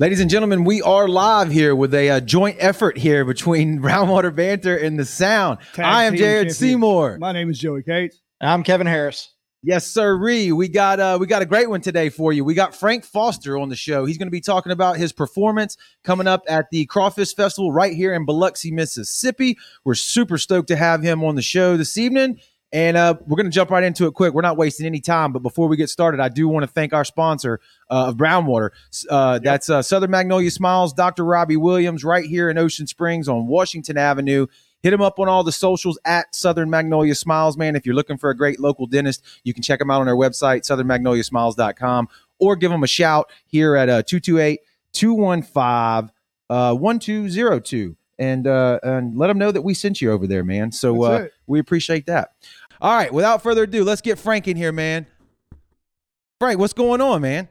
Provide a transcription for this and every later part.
Ladies and gentlemen, we are live here with a joint effort here between Brownwater Banter and The Sound. I am Jared Seymour. My name is Joey Cates. And I'm Kevin Harris. Yes, sir. We got a great one today for you. We got Frank Foster on the show. He's going to be talking about his performance coming up at the Crawfish Festival right here in Biloxi, Mississippi. We're super stoked to have him on the show this evening. And we're going to jump right into it quick. We're not wasting any time. But before we get started, I do want to thank our sponsor of Brownwater. That's Southern Magnolia Smiles, Dr. Robbie Williams, right here in Ocean Springs on Washington Avenue. Hit him up on all the socials at Southern Magnolia Smiles, man. If you're looking for a great local dentist, you can check him out on their website, southernmagnoliasmiles.com, or give him a shout here at 228-215-1202. And let them know that we sent you over there, man. So we appreciate that. All right, without further ado, let's get Frank in here, man. Frank, what's going on, man?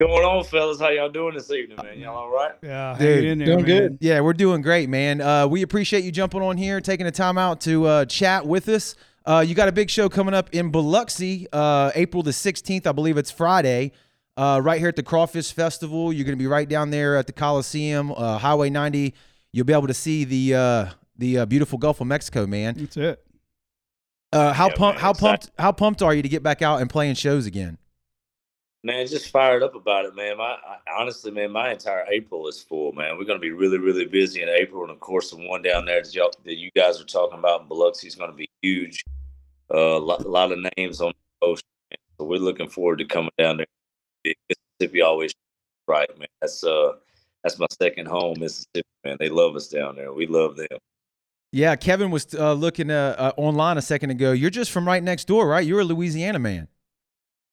Going on, fellas? How y'all doing this evening, man? Y'all all right? Yeah, dude, in there, doing man. Good. Yeah, we're doing great, man. We appreciate you jumping on here, taking the time out to chat with us. You got a big show coming up in Biloxi, April the 16th. I believe it's Friday. Right here at the Crawfish Festival. You're going to be right down there at the Coliseum, Highway 90. You'll be able to see the beautiful Gulf of Mexico, man. That's it. How pumped are you to get back out and playing shows again? Man, just fired up about it, man. Honestly, my entire April is full, man. We're going to be really, really busy in April. And, of course, the one down there that you guys are talking about in Biloxi is going to be huge. A lot of names on the ocean, man. So we're looking forward to coming down there. Mississippi always right, man. That's my second home, Mississippi, man. They love us down there. We love them. Yeah, Kevin was looking online a second ago. You're just from right next door, right? You're a Louisiana man.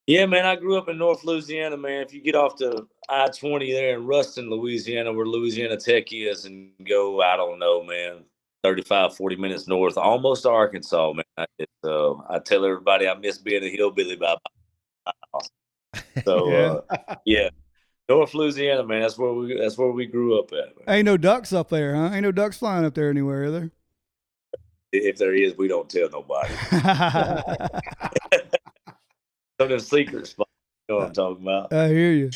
Yeah, man. I grew up in North Louisiana, man. If you get off the I-20 there in Ruston, Louisiana, where Louisiana Tech is, and go, I don't know, man, 35, 40 minutes north, almost Arkansas, man. I tell everybody I miss being a hillbilly by miles. So, yeah. North Louisiana, man. That's where we grew up at. Man. Ain't no ducks up there, huh? Ain't no ducks flying up there anywhere, are there? If there is, we don't tell nobody. Some of them secret spots. You know what I'm talking about. I hear you.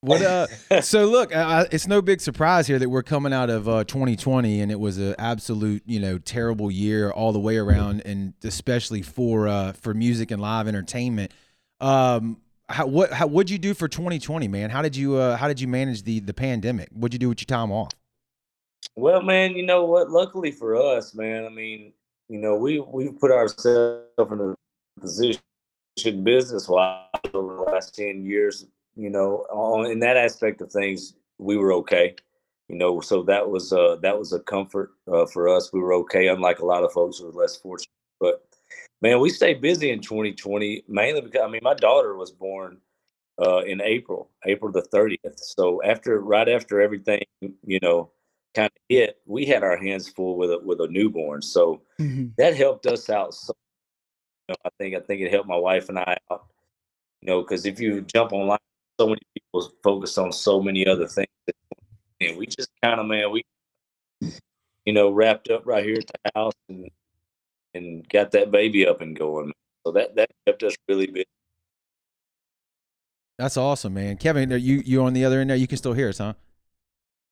What? So look, it's no big surprise here that we're coming out of 2020, and it was an absolute, terrible year all the way around, and especially for music and live entertainment. What'd you do for 2020, man? How did you manage the pandemic? What'd you do with your time off? Well, man, you know what? Luckily for us, man, I mean, we put ourselves in a position business-wise over the last 10 years, in that aspect of things, we were okay. So that was a comfort for us. We were okay, unlike a lot of folks who were less fortunate, but man, we stayed busy in 2020, mainly because, my daughter was born in April the 30th. So right after everything, kind of hit, we had our hands full with a newborn. So that helped us out. So, I think it helped my wife and I out, because if you jump online, so many people focus on so many other things. And we just kind of, man, we, wrapped up right here at the house and got that baby up and going. So that kept us really busy. That's awesome, man. Kevin, are you on the other end there? You can still hear us, huh?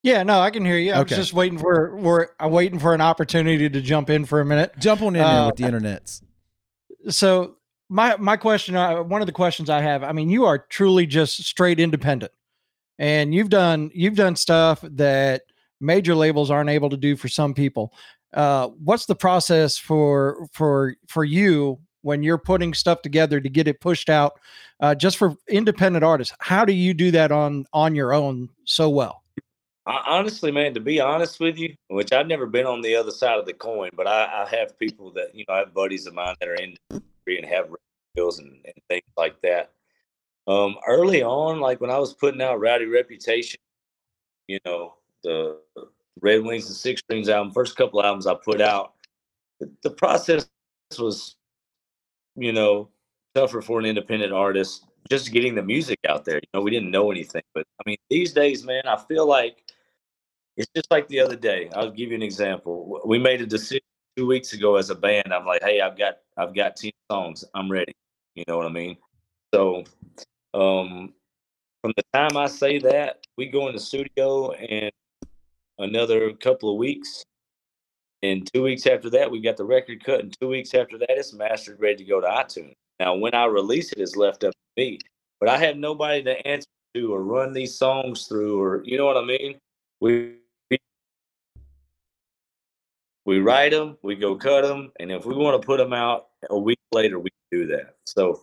Yeah, no, I can hear you. Okay. I was just waiting for an opportunity to jump in for a minute. Jump on in there with the internets. So my question, one of the questions I have, you are truly just straight independent, and you've done stuff that major labels aren't able to do for some people. What's the process for you when you're putting stuff together to get it pushed out, just for independent artists? How do you do that on your own so well? Honestly, man, to be honest with you, which I've never been on the other side of the coin, but I have people that, I have buddies of mine that are in the industry and have deals and things like that. Early on, like when I was putting out Rowdy Reputation, the Red Wings and Six Strings album, first couple albums I put out, the process was, tougher for an independent artist, just getting the music out there. We didn't know anything, but these days, man, I feel like it's just like the other day. I'll give you an example. We made a decision 2 weeks ago as a band. I'm like, hey, I've got 10 songs. I'm ready. You know what I mean? So, From the time I say that, we go in the studio and another couple of weeks. And 2 weeks after that, we've got the record cut. And 2 weeks after that, it's mastered, ready to go to iTunes. Now, when I release it, it's left up to me. But I have nobody to answer to or run these songs through, or you know what I mean? We write them, we go cut them, and if we want to put them out a week later, we do that. So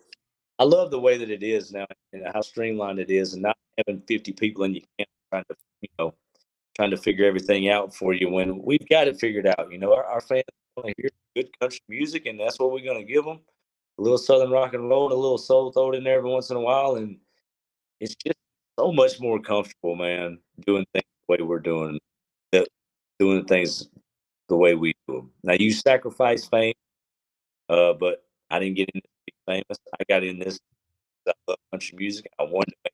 I love the way that it is now and how streamlined it is, and not having 50 people in your camp trying to figure everything out for you when we've got it figured out. You know, our fans want to hear good country music, and that's what we're going to give them. A little Southern rock and roll, and a little soul thrown in there every once in a while, and it's just so much more comfortable, man, doing things the way we're doing, doing things the way we do them. Now, you sacrifice fame, but I didn't get into being famous. I got in this because I love country music. I wanted to make it.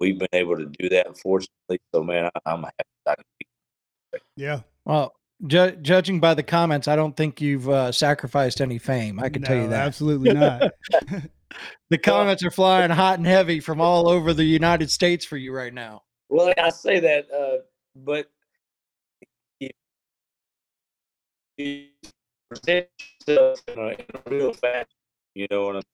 We've been able to do that, unfortunately. So, man, I'm happy I can be. Yeah. Well, judging by the comments, I don't think you've sacrificed any fame. I can tell you that. Absolutely not. The comments are flying hot and heavy from all over the United States for you right now. Well, I say that, but you present yourself in a real fashion, you know, and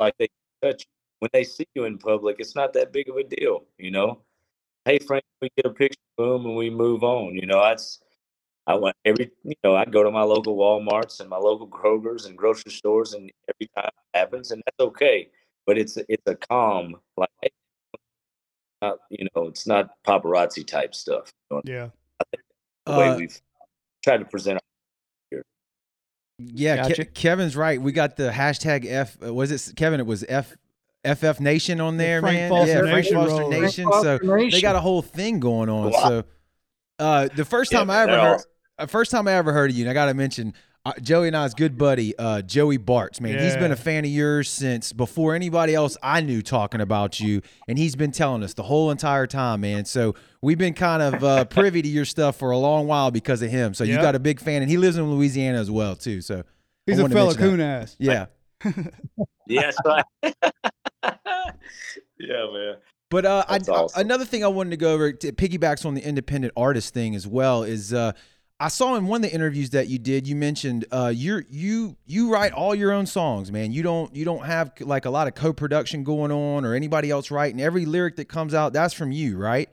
like they touch when they see you in public, it's not that big of a deal, you know. Hey, Frank, we get a picture, boom, and we move on. You know, I go to my local Walmarts and my local Kroger's and grocery stores, and every time it happens, and that's okay. But it's a calm, like, it's not paparazzi type stuff. Yeah. I think the way we've tried to present our here. Yeah, gotcha. Kevin's right. We got the hashtag F. Was it Kevin? It was F. FF Nation on there, man. Yeah, Frank Foster Nation. So they got a whole thing going on. So the first time I ever heard of you, and I gotta mention Joey and I's good buddy, Joey Bartz, man. Yeah. He's been a fan of yours since before anybody else I knew talking about you, and he's been telling us the whole entire time, man. So we've been kind of privy to your stuff for a long while because of him. So You got a big fan, and he lives in Louisiana as well too. So he's a fellow coon ass. Yeah. Yes. Yeah, man. But awesome. Another thing I wanted to go over, it piggybacks on the independent artist thing as well, is I saw in one of the interviews that you did, you mentioned you write all your own songs, man. You don't have like a lot of co-production going on or anybody else writing. Every lyric that comes out, that's from you, right?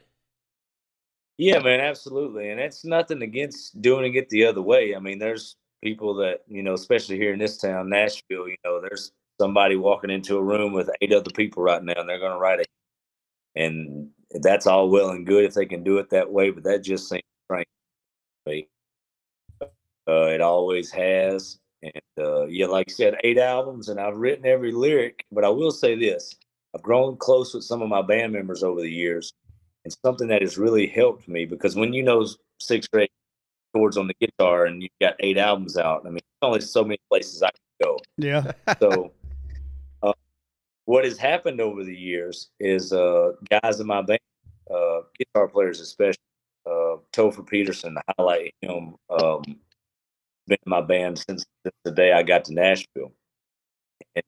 Yeah, man, absolutely. And it's nothing against doing it the other way. I mean, there's people that, you know, especially here in this town, Nashville, you know, there's somebody walking into a room with 8 other people right now, and they're going to write it. And that's all well and good if they can do it that way, but that just seems strange to me. It always has. And like I said, 8 albums, and I've written every lyric. But I will say this. I've grown close with some of my band members over the years, and something that has really helped me, because when you know 6 or 8 chords on the guitar and you've got 8 albums out, I mean, there's only so many places I can go. Yeah. So... what has happened over the years is guys in my band, guitar players especially, Topher Peterson, I highlight him, been in my band since the day I got to Nashville. And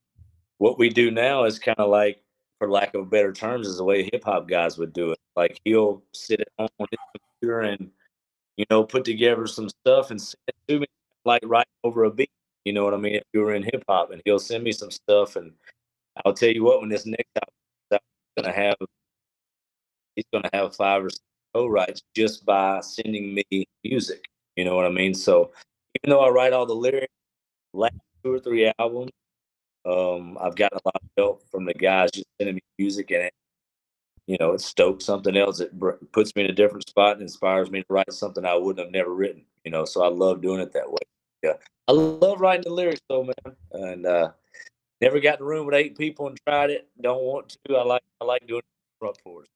what we do now is kind of like, for lack of better terms, is the way hip-hop guys would do it. Like, he'll sit at home on his computer and, you know, put together some stuff and send it to me, like right over a beat, you know what I mean, if you were in hip-hop. And he'll send me some stuff, and I'll tell you what, when this next album is going to have, he's going to have 5 or 6 co-writes just by sending me music. You know what I mean? So even though I write all the lyrics, last 2 or 3 albums, I've gotten a lot of help from the guys just sending me music, and it, you know, it stokes something else. It puts me in a different spot and inspires me to write something I wouldn't have never written. You know, so I love doing it that way. Yeah, I love writing the lyrics though, man, and. Never got in the room with 8 people and tried it. Don't want to. I like doing it up for us.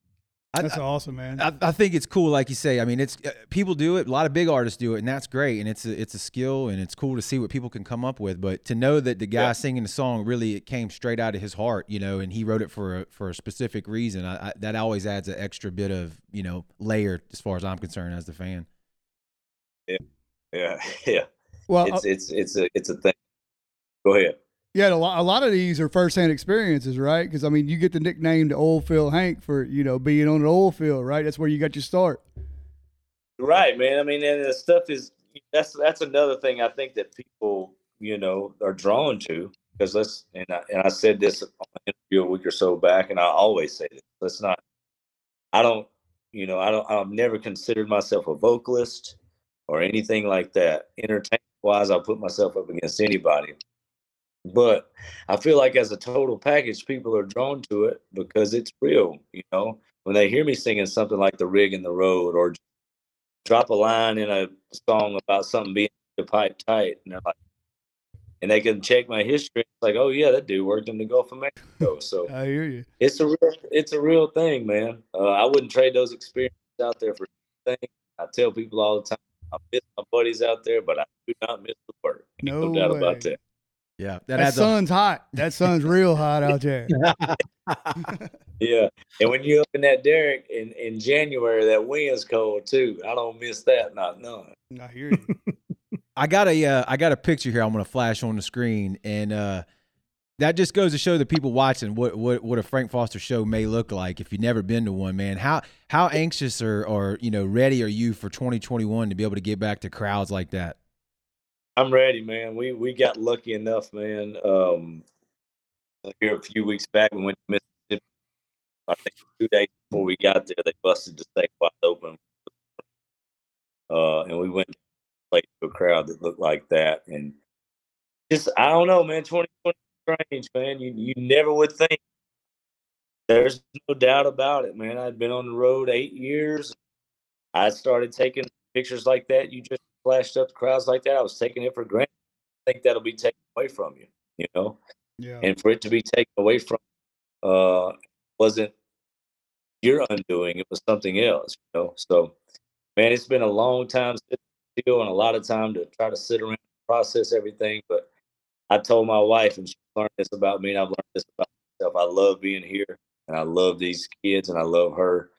That's awesome, man. I think it's cool, like you say. I mean, it's people do it. A lot of big artists do it, and that's great. And it's a skill, and it's cool to see what people can come up with. But to know that the guy singing the song really it came straight out of his heart, you know, and he wrote it for a specific reason. I that always adds an extra bit of, you know, layer as far as I'm concerned as the fan. Yeah, yeah, yeah. Well, it's a thing. Go ahead. Yeah, a lot of these are firsthand experiences, right? Because, I mean, you get the nickname the oil field Hank for, you know, being on an oil field, right? That's where you got your start. Right, man. I mean, and the stuff is – that's another thing I think that people, you know, are drawn to. Because I said this on an interview a week or so back, and I always say this. Let's not – I've never considered myself a vocalist or anything like that. Entertainment-wise, I'll put myself up against anybody. But I feel like as a total package, people are drawn to it because it's real. You know, when they hear me singing something like The Rig in the Road or drop a line in a song about something being the pipe tight, and they're like, and they can check my history. It's like, oh yeah, that dude worked in the Gulf of Mexico. So I hear you. It's a real thing, man. I wouldn't trade those experiences out there for anything. I tell people all the time, I miss my buddies out there, but I do not miss the work. No doubt about that. Yeah, that sun's hot. That sun's real hot out there. Yeah, and when you're up in that derrick in January, that wind's cold too. I don't miss that, not none. I hear you. I got a picture here. I'm gonna flash on the screen, and that just goes to show the people watching what a Frank Foster show may look like if you've never been to one. Man, how anxious or ready are you for 2021 to be able to get back to crowds like that? I'm ready, man. We got lucky enough, man. Here a few weeks back, we went to Mississippi. I think 2 days before we got there, they busted the state wide open. And we went and played to a crowd that looked like that. And just, I don't know, man, 2020 is strange, man. You never would think. There's no doubt about it, man. I'd been on the road 8 years. I started taking pictures like that. You just flashed up crowds like that. I was taking it for granted. I think that'll be taken away from you, you know? Yeah. And for it to be taken away from you, wasn't your undoing. It was something else, you know? So, man, it's been a long time sitting still and a lot of time to try to sit around and process everything. But I told my wife, and she learned this about me, and I've learned this about myself. I love being here, and I love these kids, and I love her.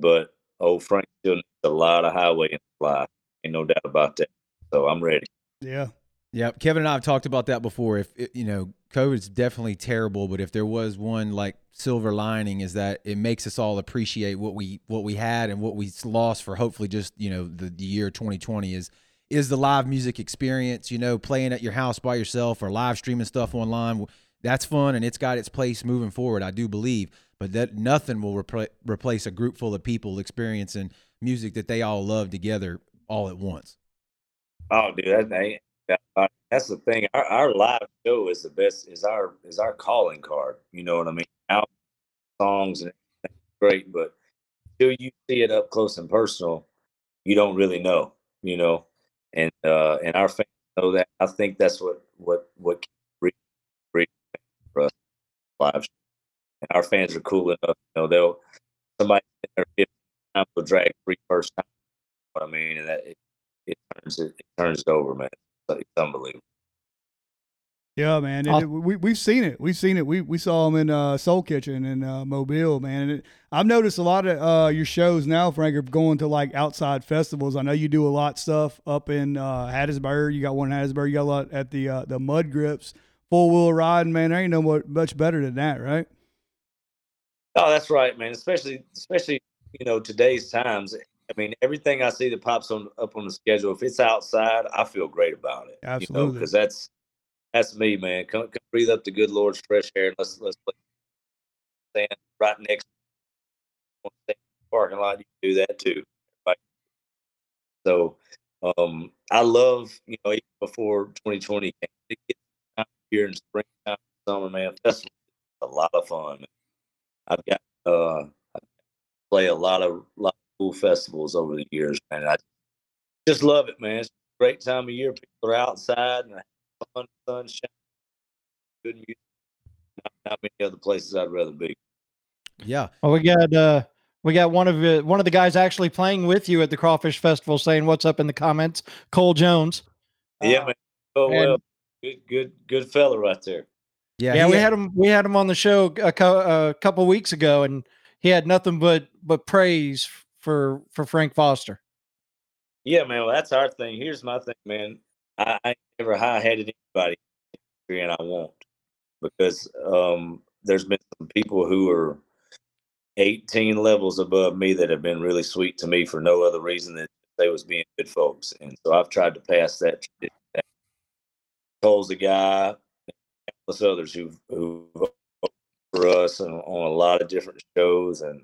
But old Frank still needs a lot of highway in his life. Ain't no doubt about that. So I'm ready. Yeah. Yeah. Kevin and I have talked about that before. If COVID's definitely terrible, but if there was one like silver lining, is that it makes us all appreciate what we had and what we lost for hopefully just, you know, the year 2020 is the live music experience, you know, playing at your house by yourself or live streaming stuff online. That's fun. And it's got its place moving forward, I do believe, but that nothing will replace a group full of people experiencing music that they all love together all at once. Oh, dude, that's the thing. Our live show is the best. Is our calling card. You know what I mean? Our songs and everything is great, but till you see it up close and personal, you don't really know. You know, and our fans know that. I think that's what keeps for us live show. And our fans are cool enough. You know, somebody in their 50th time will drag 3 first time. I mean, and that it turns over, man. It's unbelievable. Yeah, man. We've seen it. We saw them in Soul Kitchen and Mobile, man. And I've noticed a lot of your shows now, Frank, are going to like outside festivals. I know you do a lot of stuff up in Hattiesburg. You got one in Hattiesburg. You got a lot at the Mud Grips, full wheel riding, man. There ain't no much better than that, right? Oh, that's right, man. Especially you know, today's times. I mean, everything I see that pops up on the schedule, if it's outside, I feel great about it. Absolutely. You know, because that's me, man. Come breathe up the good Lord's fresh air. And let's stand right next to the parking lot. You can do that too. Right? So I love, you know, even before 2020 came, it gets out here in springtime, summer, man. That's a lot of fun, man. I've got I play a lot of cool festivals over the years, man. I just love it, man. It's a great time of year. People are outside and fun, sunshine, good music. Not many other places I'd rather be. Yeah. Well, we got one of the guys actually playing with you at the Crawfish Festival saying what's up in the comments, Cole Jones. Yeah, man. Oh, well, good fella right there. Yeah. Yeah, we had him on the show a couple weeks ago, and he had nothing but praise for Frank Foster. Yeah, man. Well, that's our thing. Here's my thing, man. I ain't never high-headed anybody. and I won't, because there's been some people who are 18 levels above me that have been really sweet to me for no other reason than they was being good folks. And so I've tried to pass that. Cole's a guy, countless others who for us and on a lot of different shows, and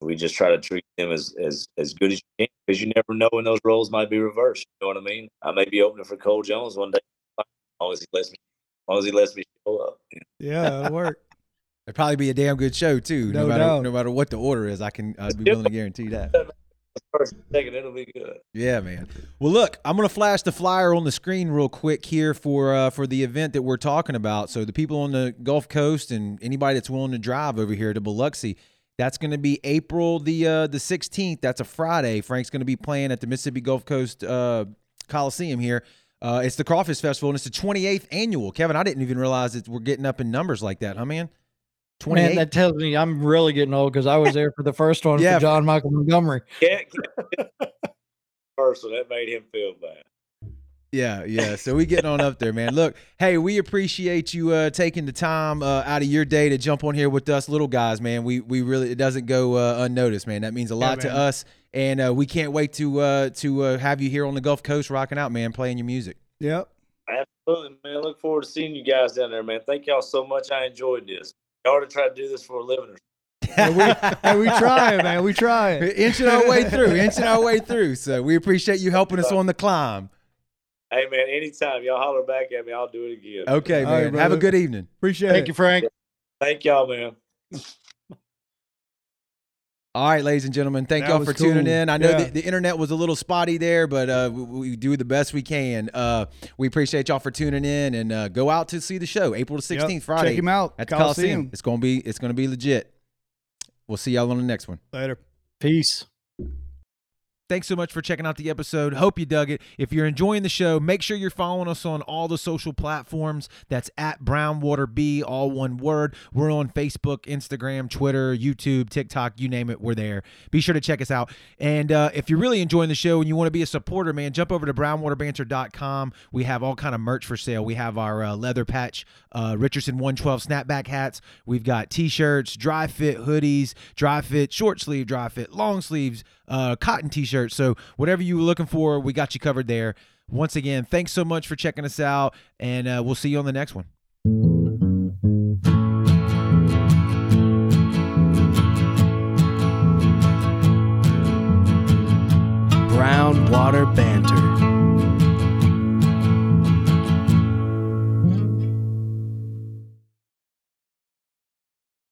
we just try to treat them as good as you can, because you never know when those roles might be reversed. You know what I mean? I may be opening for Cole Jones one day, as long as he lets me, show up. Yeah, it'll work. It'd probably be a damn good show too. No matter what the order is, I'd be willing to guarantee that. First second, it'll be good. Yeah, man. Well, look, I'm gonna flash the flyer on the screen real quick here for the event that we're talking about. So the people on the Gulf Coast and anybody that's willing to drive over here to Biloxi, that's gonna be April the 16th. That's a Friday. Frank's gonna be playing at the Mississippi Gulf Coast Coliseum here. It's the Crawfish Festival, and it's the 28th annual. Kevin, I didn't even realize that we're getting up in numbers like that, huh, man? 28? Man, that tells me I'm really getting old, because I was there for the first one for John Michael Montgomery. First one, that made him feel bad. Yeah. So we getting on up there, man. Look, hey, we appreciate you taking the time out of your day to jump on here with us little guys, man. We really, it doesn't go unnoticed, man. That means a lot to us, and we can't wait to have you here on the Gulf Coast rocking out, man, playing your music. Yep. Absolutely, man. Look forward to seeing you guys down there, man. Thank y'all so much. I enjoyed this. Y'all to try to do this for a living. We try it, man. We try it. Inching our way through. So we appreciate you helping us on the climb. Hey, man, anytime. Y'all holler back at me. I'll do it again. Okay, man. Right, have a good evening. Thank you, Frank. Thank y'all, man. All right, ladies and gentlemen, thank y'all for tuning in. I know the internet was a little spotty there, but we do the best we can. We appreciate y'all for tuning in, and go out to see the show, April the 16th, Friday. Check him out at the Coliseum. It's gonna be legit. We'll see y'all on the next one. Later. Peace. Thanks so much for checking out the episode. Hope you dug it. If you're enjoying the show, make sure you're following us on all the social platforms. That's at BrownwaterB, all one word. We're on Facebook, Instagram, Twitter, YouTube, TikTok, you name it, we're there. Be sure to check us out. And if you're really enjoying the show and you want to be a supporter, man, jump over to brownwaterbanter.com. We have all kind of merch for sale. We have our leather patch Richardson 112 snapback hats. We've got T-shirts, dry fit hoodies, dry fit short sleeve, dry fit long sleeves, cotton T-shirts. So whatever you were looking for, we got you covered there. Once again, thanks so much for checking us out, and we'll see you on the next one. Brownwater Banter.